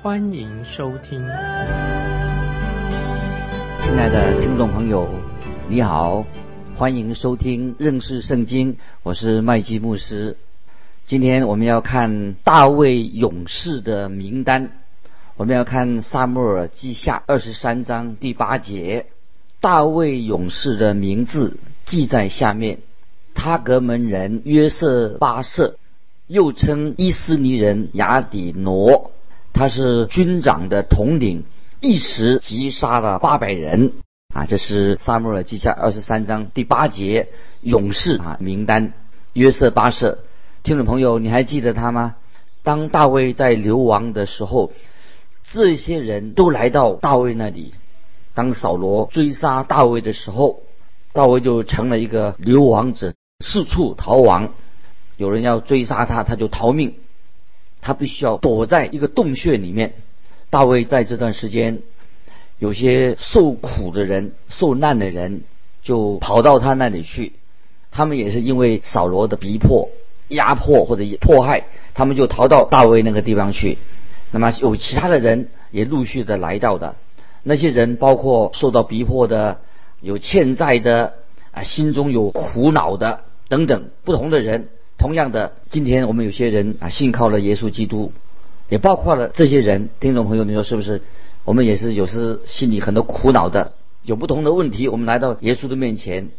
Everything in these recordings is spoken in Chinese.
欢迎收听。亲爱的听众朋友，你好，欢迎收听认识圣经，我是麦基牧师。今天我们要看大卫勇士的名单，我们要看撒母耳记下23章第8节。大卫勇士的名字记在下面：他格门人约瑟巴舍，又称伊斯尼人雅底挪，他是军长的统领，一时击杀了800人。这是撒母耳记下23章第8节勇士名单。约瑟巴舍，听众朋友，你还记得他吗？当大卫在流亡的时候，这些人都来到大卫那里。当扫罗追杀大卫的时候，大卫就成了一个流亡者，四处逃亡。有人要追杀他，他就逃命，他必须要躲在一个洞穴里面。大卫在这段时间，有些受苦的人、受难的人就跑到他那里去，他们也是因为扫罗的逼迫、压迫或者迫害，他们就逃到大卫那个地方去。那么有其他的人也陆续的来到的，那些人包括受到逼迫的、有欠债的、心中有苦恼的等等不同的人。同样的，今天我们有些人信靠了耶稣基督，也包括了这些人。听众朋友，你说是不是？我们也是有时心里很多苦恼的，有不同的问题，我们来到耶稣的面前，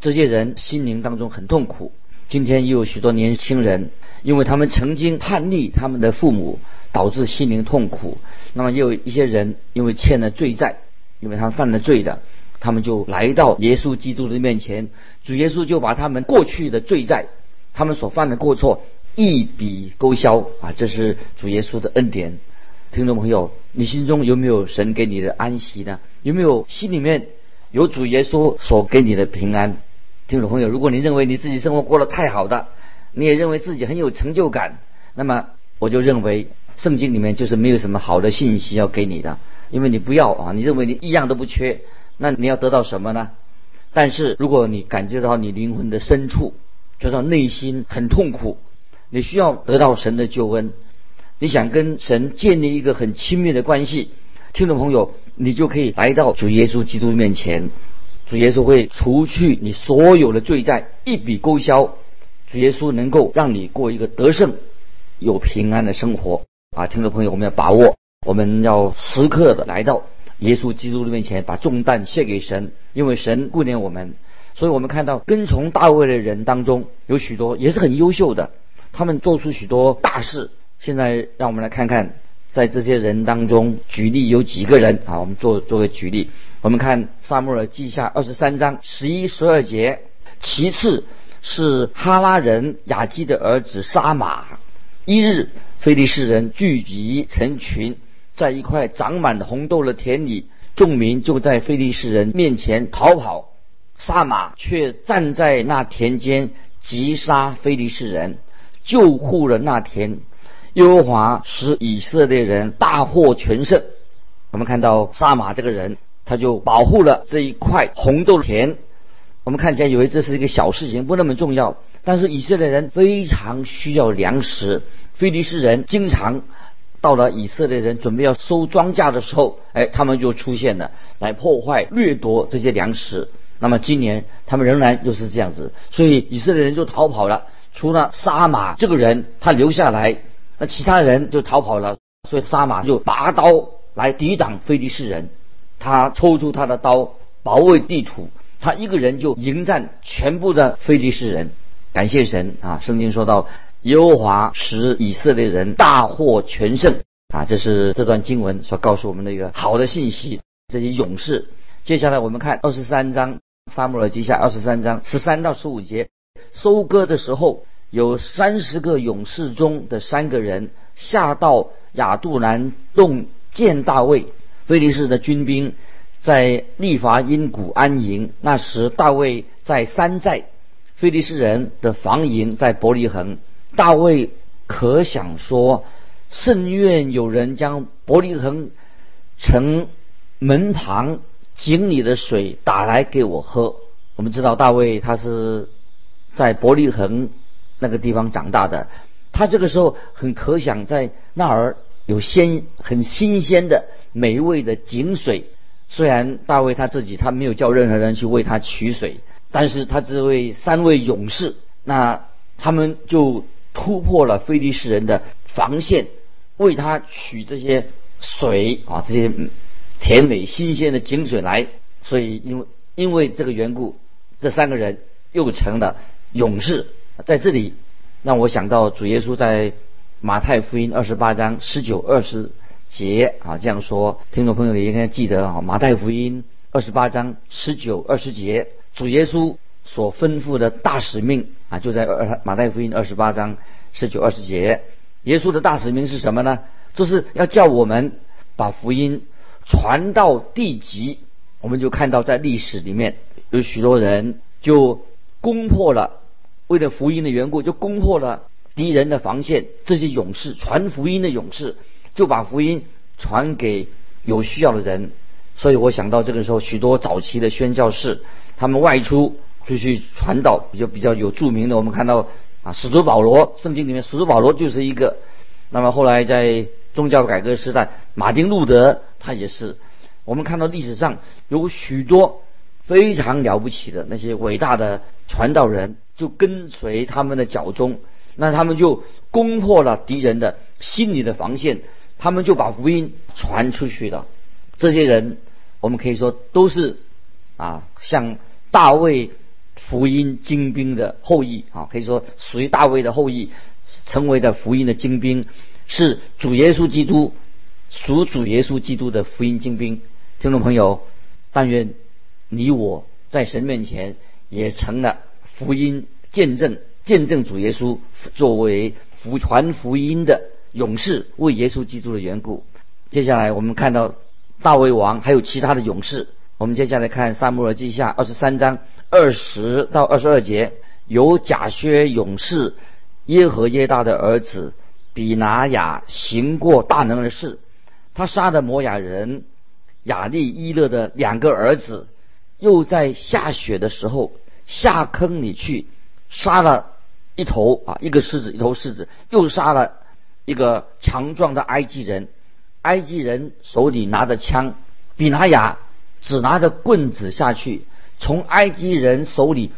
这些人心灵当中很痛苦。今天也有许多年轻人，因为他们曾经叛逆他们的父母，导致心灵痛苦。那么也有一些人因为欠了罪债，因为他们犯了罪的，他们就来到耶稣基督的面前，主耶稣就把他们过去的罪债、他们所犯的过错一笔勾销。这是主耶稣的恩典。听众朋友，你心中有没有神给你的安息呢？有没有心里面有主耶稣所给你的平安？听众朋友，如果你认为你自己生活过得太好的，你也认为自己很有成就感，那么我就认为圣经里面就是没有什么好的信息要给你的，因为你不要你认为你一样都不缺，那你要得到什么呢？但是如果你感觉到你灵魂的深处，觉得内心很痛苦，你需要得到神的救恩，你想跟神建立一个很亲密的关系，听众朋友，你就可以来到主耶稣基督面前，主耶稣会除去你所有的罪债，一笔勾销。主耶稣能够让你过一个得胜、有平安的生活。听众朋友，我们要把握，我们要时刻的来到耶稣基督的面前，把重担卸给神，因为神顾念我们。所以我们看到跟从大卫的人当中，有许多也是很优秀的，他们做出许多大事。现在让我们来看看，在这些人当中举例有几个人我们做个举例。我们看撒母耳记下23章11、12节。其次是哈拉人雅基的儿子沙玛。一日，非利士人聚集成群，在一块长满红豆的田里，众民就在非利士人面前逃跑，沙玛却站在那田间击杀非利士人，救护了那田。耶和华使以色列人大获全胜。我们看到撒玛这个人，他就保护了这一块红豆田。我们看起来以为这是一个小事情，不那么重要，但是以色列人非常需要粮食。非利士人经常到了以色列人准备要收庄稼的时候，他们就出现了，来破坏、掠夺这些粮食。那么今年他们仍然就是这样子，所以以色列人就逃跑了。除了撒玛这个人他留下来，那其他人就逃跑了。所以撒玛就拔刀来抵挡非利士人，他抽出他的刀保卫地土，他一个人就迎战全部的非利士人。感谢神圣经说到耶和华使以色列人大获全胜这是这段经文所告诉我们的一个好的信息，这些勇士。接下来我们看23章撒母耳记下23章13到15节。收割的时候，有30个勇士中的3个人下到亚杜兰洞见大卫，非利士的军兵在利乏因谷安营。那时大卫在山寨，非利士人的防营在伯利恒。大卫可想说，甚愿有人将伯利恒城门旁井里的水打来给我喝。我们知道大卫他是在伯利恒那个地方长大的，他这个时候很可想在那儿有很新鲜的美味的井水。虽然大卫他自己他没有叫任何人去为他取水，但是他这位三位勇士，那他们就突破了非利士人的防线，为他取这些水啊，这些甜美新鲜的井水来。所以因为这个缘故，这三个人又成了勇士。在这里让我想到主耶稣在马太福音28章19-20节啊这样说，听众朋友也应该记得啊，马太福音28章19-20节，主耶稣所吩咐的大使命啊，就在马太福音28章19-20节。耶稣的大使命是什么呢？就是要叫我们把福音传到地极。我们就看到在历史里面有许多人就攻破了，为了福音的缘故就攻破了敌人的防线。这些勇士，传福音的勇士，就把福音传给有需要的人。所以我想到这个时候许多早期的宣教士，他们外出就去传道。比较有著名的，我们看到啊，使徒保罗，圣经里面使徒保罗就是一个。那么后来在宗教改革时代，马丁路德他也是。我们看到历史上有许多非常了不起的那些伟大的传道人，就跟随他们的脚踪。那他们就攻破了敌人的心理的防线，他们就把福音传出去了。这些人我们可以说都是啊，像大卫福音精兵的后裔啊，可以说属于大卫的后裔，成为的福音的精兵，是主耶稣基督，属主耶稣基督的福音精兵。听众朋友，但愿你我在神面前也成了福音见证，见证主耶稣，作为传福音的勇士，为耶稣基督的缘故。接下来我们看到大卫王还有其他的勇士。我们接下来看撒母耳记下23章20-22节，由甲薛勇士耶何耶大的儿子比拿雅行过大能的事，他杀的摩亚人亚利伊勒的两个儿子，又在下雪的时候下坑里去杀了一头狮子，又杀了一个强壮的埃及人。埃及人手里拿着枪，比拿雅只拿着棍子下去，从埃及人手里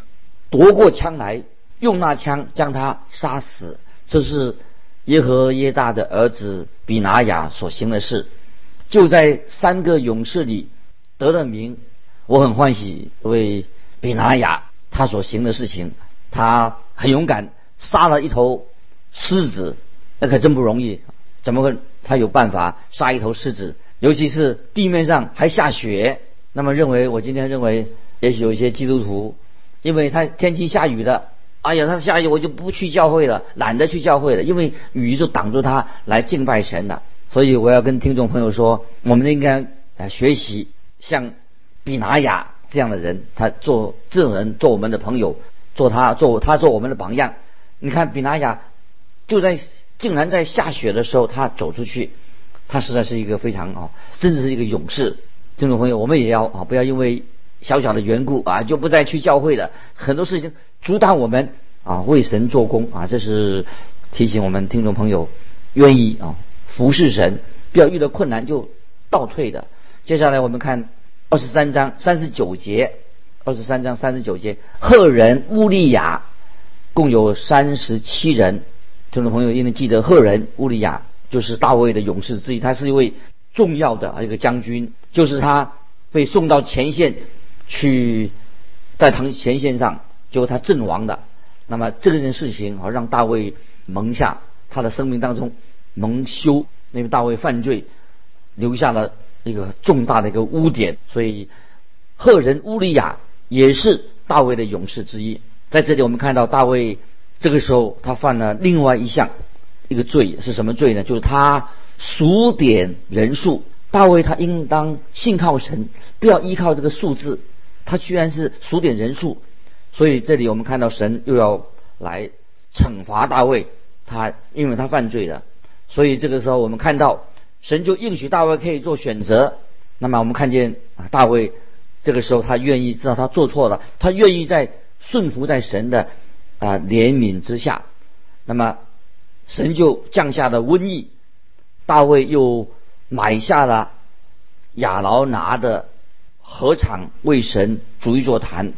夺过枪来，用那枪将他杀死。这是耶何耶大的儿子比拿雅所行的事，就在三个勇士里得了名。我很欢喜为比拿雅他所行的事情，他很勇敢，杀了一头狮子，那可真不容易。怎么会他有办法杀一头狮子？尤其是地面上还下雪。那么我今天认为也许有一些基督徒，因为他天气下雨的，哎呀，他下雨我就不去教会了，懒得去教会了，因为雨就挡住他来敬拜神了。所以我要跟听众朋友说，我们应该学习像比拿雅这样的人，这种人做我们的朋友，做我们的榜样。你看比拿雅竟然在下雪的时候他走出去，他实在是一个非常真的是一个勇士。听众朋友，我们也要不要因为小小的缘故就不再去教会了，很多事情阻挡我们为神做工这是提醒我们听众朋友愿意服侍神，不要遇到困难就倒退的。接下来我们看23章39节，赫人乌利亚共有37人。听众朋友应该记得，赫人乌利亚就是大卫的勇士之一，他是一位重要的一个将军，就是他被送到前线去，在前线上结果他阵亡的。那么这件事情让大卫蒙下他的生命当中蒙羞，因为大卫犯罪留下了一个重大的一个污点。所以赫人乌利亚也是大卫的勇士之一。在这里我们看到大卫这个时候他犯了另外一个罪，是什么罪呢？就是他数点人数，大卫他应当信靠神，不要依靠这个数字，他居然是数点人数。所以这里我们看到神又要来惩罚大卫，他因为他犯罪了。所以这个时候我们看到神就应许大卫可以做选择。那么我们看见大卫这个时候他愿意知道他做错了，他愿意在顺服在神的怜悯之下。那么神就降下了瘟疫，大卫又买下了亚劳拿的禾场为神筑一座坛。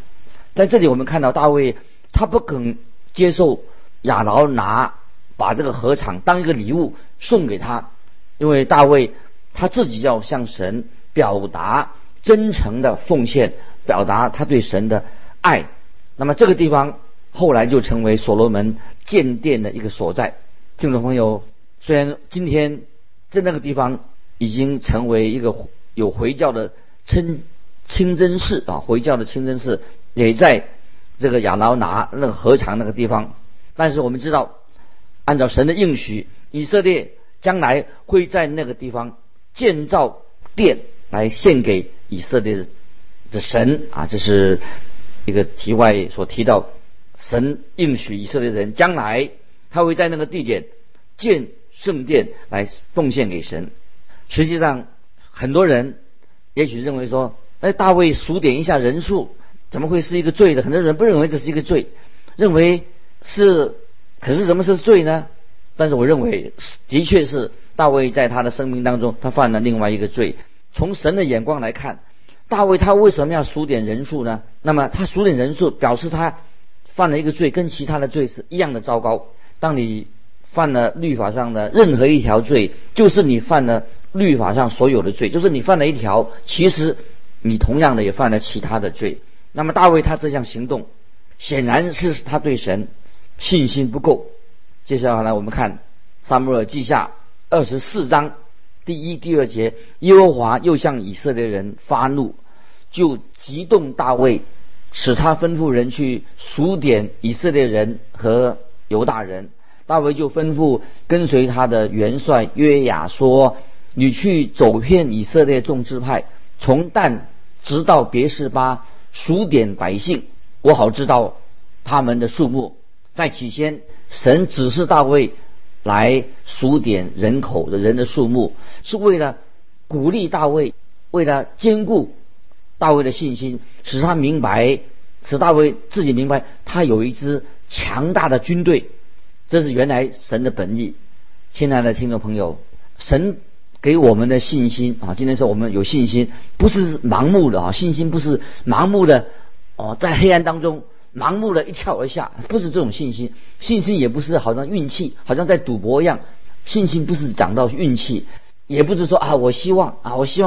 在这里我们看到大卫他不肯接受亚劳拿把这个禾场当一个礼物送给他，因为大卫他自己要向神表达真诚的奉献，表达他对神的爱。那么这个地方后来就成为所罗门建殿的一个所在。听众朋友，虽然今天在那个地方已经成为一个有回教的清真寺啊，回教的清真寺也在这个亚劳拿那个禾场那个地方，但是我们知道按照神的应许，以色列将来会在那个地方建造殿来献给以色列的神啊。这是一个题外所提到，神应许以色列人将来他会在那个地点建圣殿来奉献给神。实际上很多人也许认为说，大卫数点一下人数怎么会是一个罪的？很多人不认为这是一个罪，认为是，可是什么是罪呢？但是我认为的确是大卫在他的生命当中他犯了另外一个罪。从神的眼光来看，大卫他为什么要数点人数呢？那么他数点人数表示他犯了一个罪，跟其他的罪是一样的糟糕。当你犯了律法上的任何一条罪，就是你犯了律法上所有的罪，就是你犯了一条，其实你同样的也犯了其他的罪。那么大卫他这项行动显然是他对神信心不够。接下来我们看撒母耳记下24章第1、第2节，耶和华又向以色列人发怒，就激动大卫，使他吩咐人去数点以色列人和犹大人。大卫就吩咐跟随他的元帅约雅说，你去走遍以色列众支派，从但直到别是巴，数点百姓，我好知道他们的数目。在起先神指示大卫来数点人口的人的数目，是为了鼓励大卫，为了兼顾大卫的信心，使他明白，使大卫自己明白他有一支强大的军队。这是原来神的本意。亲爱的听众朋友，神给我们的信心啊，今天说我们有信心不是盲目的啊，信心不是盲目的哦，在黑暗当中盲目的一跳而下，不是这种信心。信心也不是好像运气，好像在赌博一样，信心不是讲到运气，也不是说我希望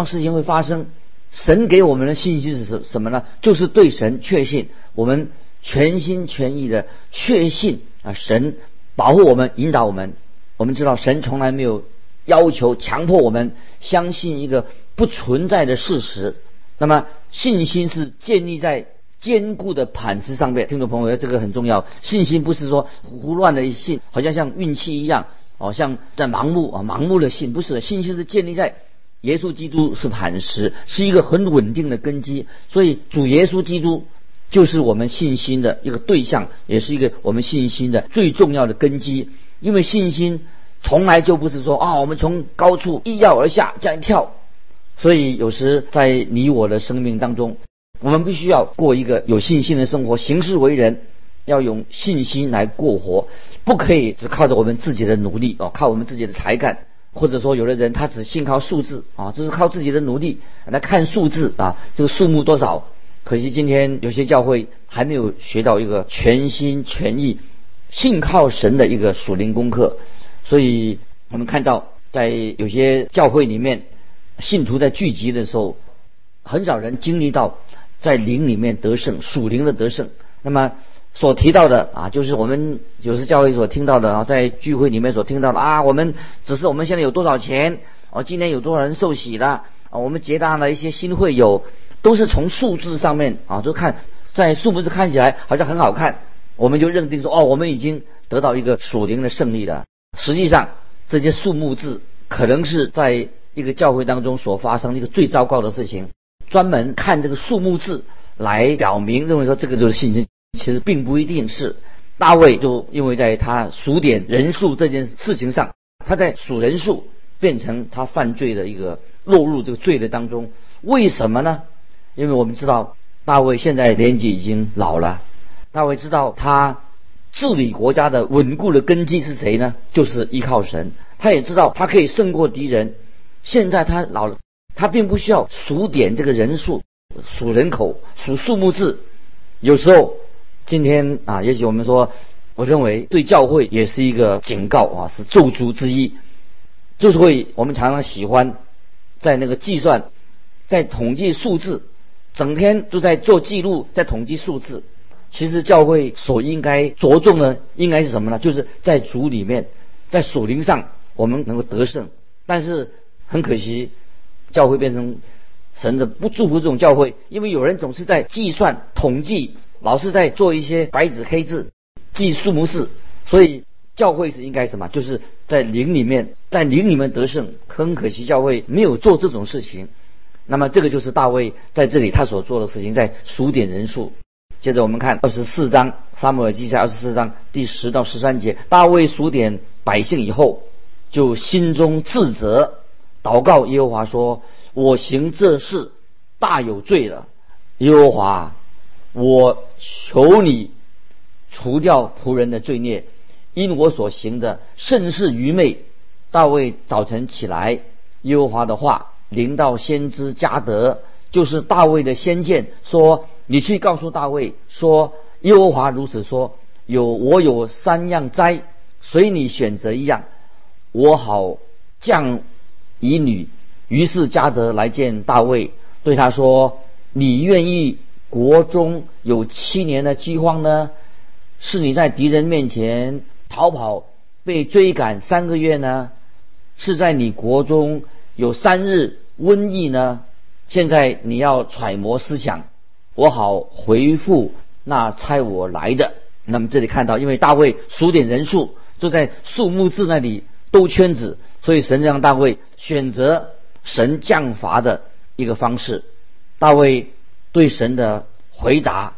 事情会发生。神给我们的信心是什么呢？就是对神确信，我们全心全意的确信啊，神保护我们，引导我们。我们知道神从来没有要求强迫我们相信一个不存在的事实。那么信心是建立在坚固的磐石上面。听众朋友，这个很重要。信心不是说胡乱的信，好像运气一样，好像在盲目的信，不是。信心是建立在耶稣基督是磐石，是一个很稳定的根基。所以主耶稣基督就是我们信心的一个对象，也是一个我们信心的最重要的根基。因为信心从来就不是说我们从高处一跃而下这样一跳。所以有时在你我的生命当中，我们必须要过一个有信心的生活。行事为人要用信心来过活，不可以只靠着我们自己的努力靠我们自己的才干，或者说有的人他只信靠数字就是靠自己的努力来看数字这个数目多少。可惜今天有些教会还没有学到一个全心全意信靠神的一个属灵功课。所以我们看到在有些教会里面，信徒在聚集的时候，很少人经历到在灵里面得胜，属灵的得胜。那么所提到的就是我们有时教会所听到的在聚会里面所听到的我们只是我们现在有多少钱，今天有多少人受洗了，我们接纳了一些新会友，都是从数字上面就看，在数目字看起来好像很好看，我们就认定说我们已经得到一个属灵的胜利了。实际上这些数目字可能是在一个教会当中所发生的一个最糟糕的事情，专门看这个数目字来表明，认为说这个就是信心，其实并不一定是。大卫就因为在他数点人数这件事情上，他在数人数变成他犯罪的一个落入这个罪的当中。为什么呢？因为我们知道大卫现在年纪已经老了，大卫知道他治理国家的稳固的根基是谁呢？就是依靠神。他也知道他可以胜过敌人。现在他老了，他并不需要数点这个人数，数人口，数数目字。有时候今天啊，也许我们说，我认为对教会也是一个警告啊，是咒诅之一。就是会我们常常喜欢在那个计算，在统计数字，整天就在做记录，在统计数字。其实教会所应该着重的应该是什么呢？就是在主里面，在属灵上我们能够得胜。但是很可惜，教会变成神的不祝福这种教会，因为有人总是在计算统计，老是在做一些白纸黑字记数目字。所以教会是应该什么？就是在灵里面，在灵里面得胜。很可惜教会没有做这种事情。那么这个就是大卫在这里他所做的事情，在数点人数。接着我们看24章，撒母耳记下24章第10到13节，大卫数点百姓以后，就心中自责，祷告耶和华说，我行这事大有罪了，耶和华，我求你除掉仆人的罪孽，因我所行的甚是愚昧。大卫早晨起来，耶和华的话临到先知加德，就是大卫的先见，说，你去告诉大卫说，耶和华如此说，我有三样灾，随你选择一样，我好降以女。于是加德来见大卫，对他说，你愿意国中有7年的饥荒呢，是你在敌人面前逃跑被追赶3个月呢，是在你国中有3日瘟疫呢？现在你要揣摩思想，我好回复那差我来的。那么这里看到，因为大卫数点人数，就在数目字那里兜圈子，所以神让大卫选择神降罚的一个方式。大卫对神的回答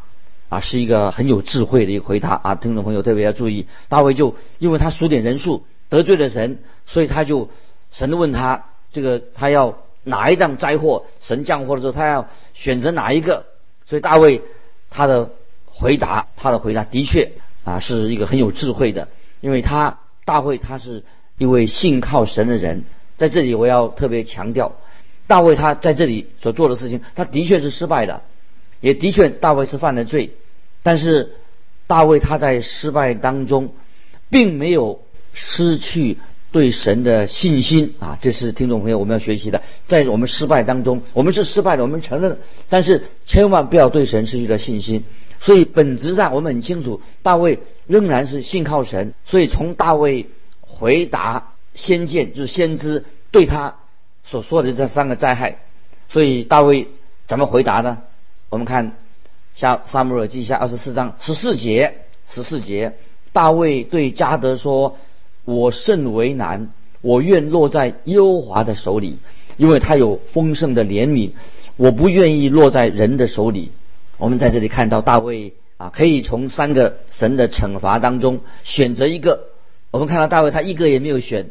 啊，是一个很有智慧的一个回答啊！听众朋友特别要注意，大卫就因为他数点人数得罪了神，所以他就神问他这个他要哪一档灾祸，神降祸的时候他要选择哪一个。所以大卫他的回答的确啊是一个很有智慧的，因为大卫是一位信靠神的人。在这里我要特别强调，大卫他在这里所做的事情，他的确是失败的，也的确大卫是犯了罪，但是大卫他在失败当中并没有失去对神的信心啊！这是听众朋友我们要学习的。在我们失败当中，我们是失败的，我们承认，但是千万不要对神失去了信心。所以本质上我们很清楚，大卫仍然是信靠神。所以从大卫回答先见，就是先知对他所说的这3个灾害，所以大卫怎么回答呢？我们看撒母耳记下24章14节，大卫对加德说，我甚为难，我愿落在耶和华的手里，因为他有丰盛的怜悯，我不愿意落在人的手里。我们在这里看到大卫啊，可以从3个神的惩罚当中选择一个。我们看到大卫他一个也没有选。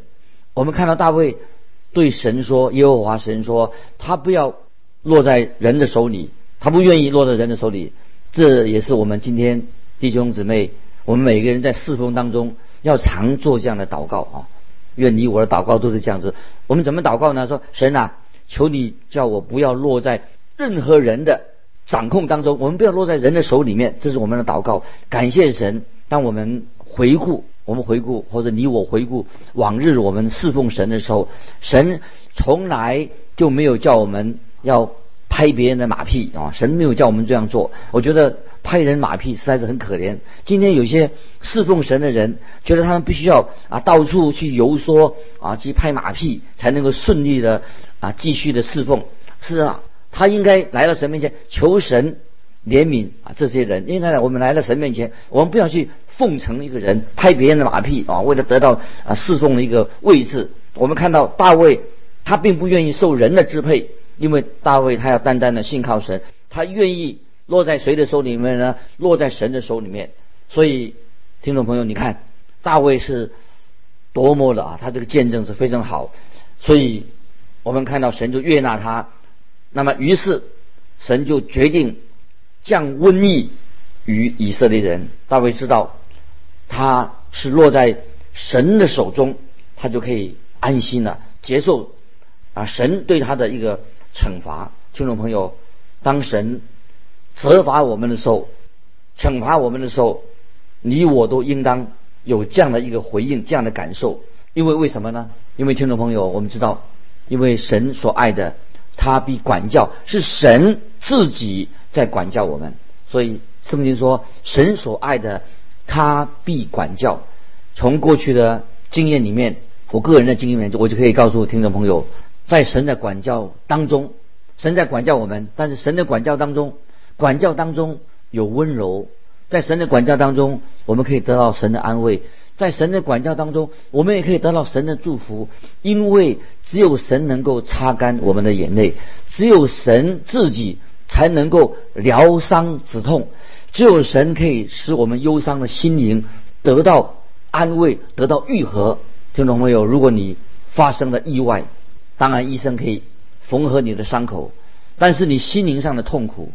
我们看到大卫对神说，耶和华神说，他不要落在人的手里，他不愿意落在人的手里。这也是我们今天弟兄姊妹，我们每个人在侍奉当中要常做这样的祷告啊！愿你我的祷告都是这样子。我们怎么祷告呢？说，神啊，求你叫我不要落在任何人的掌控当中，我们不要落在人的手里面，这是我们的祷告。感谢神，当我们回顾或者你我回顾往日我们侍奉神的时候，神从来就没有叫我们要拍别人的马屁啊！神没有叫我们这样做。我觉得拍人马屁实在是很可怜。今天有些侍奉神的人觉得他们必须要啊到处去游说啊，去拍马屁才能够顺利的啊继续的侍奉。是啊，他应该来到神面前求神怜悯啊！这些人应该我们来到神面前，我们不要去奉承一个人，拍别人的马屁啊，为了得到啊侍奉的一个位置。我们看到大卫他并不愿意受人的支配，因为大卫他要单单的信靠神，他愿意落在谁的手里面呢？落在神的手里面。所以听众朋友，你看大卫是多么的啊，他这个见证是非常好。所以我们看到神就悦纳他，那么于是神就决定降瘟疫于以色列人。大卫知道他是落在神的手中，他就可以安心了，接受啊神对他的一个惩罚。听众朋友，当神责罚我们的时候，惩罚我们的时候，你我都应当有这样的一个回应，这样的感受。因为为什么呢？因为听众朋友，我们知道，因为神所爱的，他必管教，是神自己在管教我们。所以圣经说，神所爱的，他必管教。从过去的经验里面，我个人的经验，我就可以告诉听众朋友，在神的管教当中，神在管教我们，但是神的管教当中有温柔，在神的管教当中，我们可以得到神的安慰，在神的管教当中，我们也可以得到神的祝福。因为只有神能够擦干我们的眼泪，只有神自己才能够疗伤止痛，只有神可以使我们忧伤的心灵得到安慰，得到愈合。听众朋友，如果你发生了意外，当然医生可以缝合你的伤口，但是你心灵上的痛苦，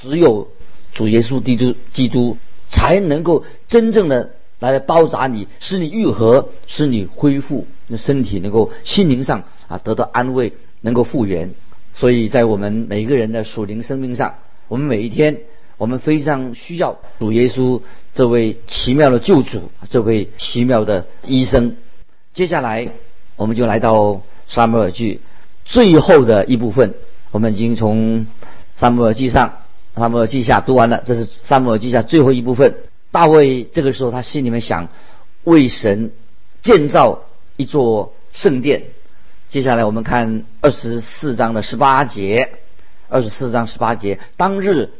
只有主耶稣基督才能够真正的来包扎你，使你愈合，使你恢复，身体能够心灵上啊得到安慰，能够复原。所以在我们每个人的属灵生命上，我们每一天，我们非常需要主耶稣这位奇妙的救主，这位奇妙的医生。接下来我们就来到撒母耳记最后的一部分。我们已经从撒母耳记上、撒母耳记下读完了，这是撒母耳记下最后一部分。大卫这个时候他心里面想为神建造一座圣殿。接下来我们看24章的18节，24章18节，当日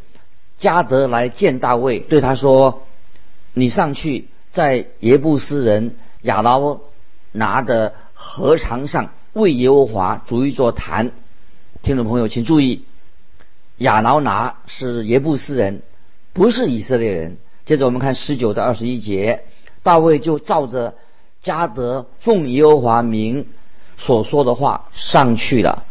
迦得来见大卫，对他说：你上去在耶布斯人亚劳拿的河床上为耶和华筑一座坛。听众朋友请注意，亚劳拿是耶布斯人，不是以色列人。接着我们看19到21节，大卫就照着迦得奉耶和华名所说的话上去了。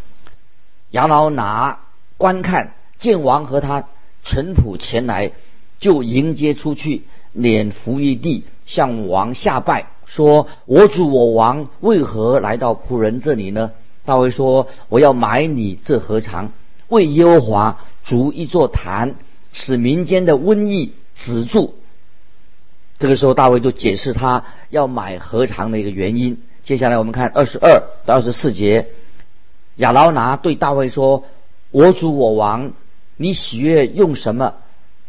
亚劳拿观看，见王和他臣仆前来，就迎接出去，脸伏于地，向王下拜，说：我主我王为何来到仆人这里呢？大卫说：我要买你这禾场，为耶和华筑一座坛，使民间的瘟疫止住。这个时候大卫就解释他要买禾场的一个原因。接下来我们看22到24节，亚劳拿对大卫说：我主我王，你喜悦用什么，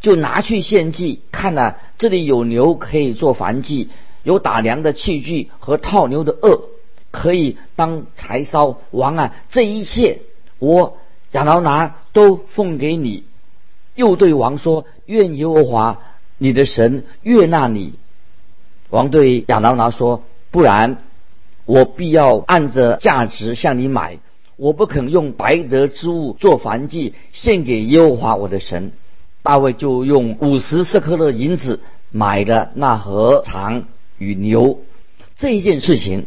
就拿去献祭。看啊，这里有牛可以做燔祭，有打粮的器具和套牛的轭，可以当柴烧。王啊，这一切我亚劳拿都奉给你。又对王说：愿耶和华你的神悦纳你。王对亚劳拿说：不然，我必要按着价值向你买，我不肯用白得之物做燔祭献给耶和华我的神。大卫就用50舍克勒银子买了那禾场与牛。这一件事情，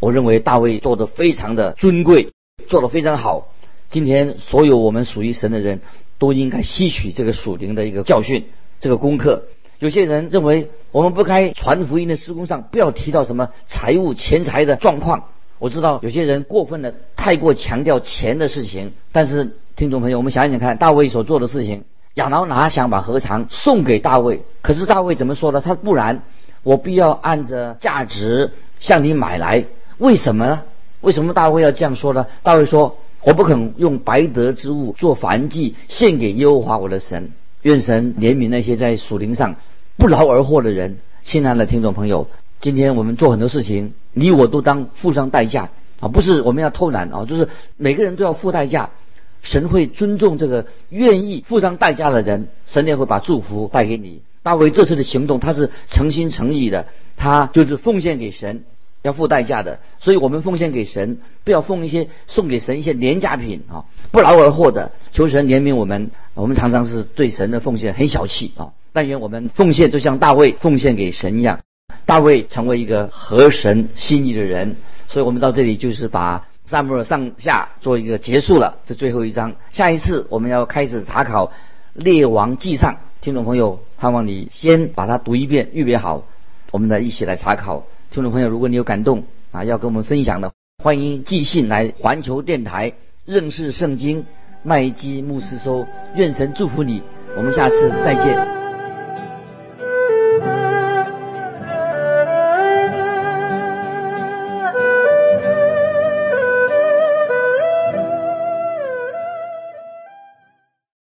我认为大卫做得非常的尊贵，做得非常好。今天所有我们属于神的人都应该吸取这个属灵的一个教训，这个功课。有些人认为我们不该传福音的事工上不要提到什么财务钱财的状况。我知道有些人过分的太过强调钱的事情，但是听众朋友，我们想想看大卫所做的事情。亚劳拿想把禾场送给大卫，可是大卫怎么说呢？他不然，我必要按着价值向你买来。为什么呢？为什么大卫要这样说呢？大卫说：我不肯用白得之物做燔祭献给耶和华我的神。愿神怜悯那些在属灵上不劳而获的人。亲爱的听众朋友，今天我们做很多事情，你我都当付上代价啊！不是我们要偷懒啊，就是每个人都要付代价。神会尊重这个愿意付上代价的人，神也会把祝福带给你。大卫这次的行动，他是诚心诚意的，他就是奉献给神，要付代价的。所以我们奉献给神，不要送给神一些廉价品啊，不劳而获的。求神怜悯我们，我们常常是对神的奉献很小气啊。但愿我们奉献就像大卫奉献给神一样，大卫成为一个合神心意的人。所以我们到这里就是把撒母耳上下做一个结束了，这最后一章。下一次我们要开始查考列王纪上，听众朋友盼望你先把它读一遍，预备好，我们再一起来查考。听众朋友，如果你有感动啊，要跟我们分享的，欢迎寄信来环球电台认识圣经麦基牧师收。愿神祝福你，我们下次再见。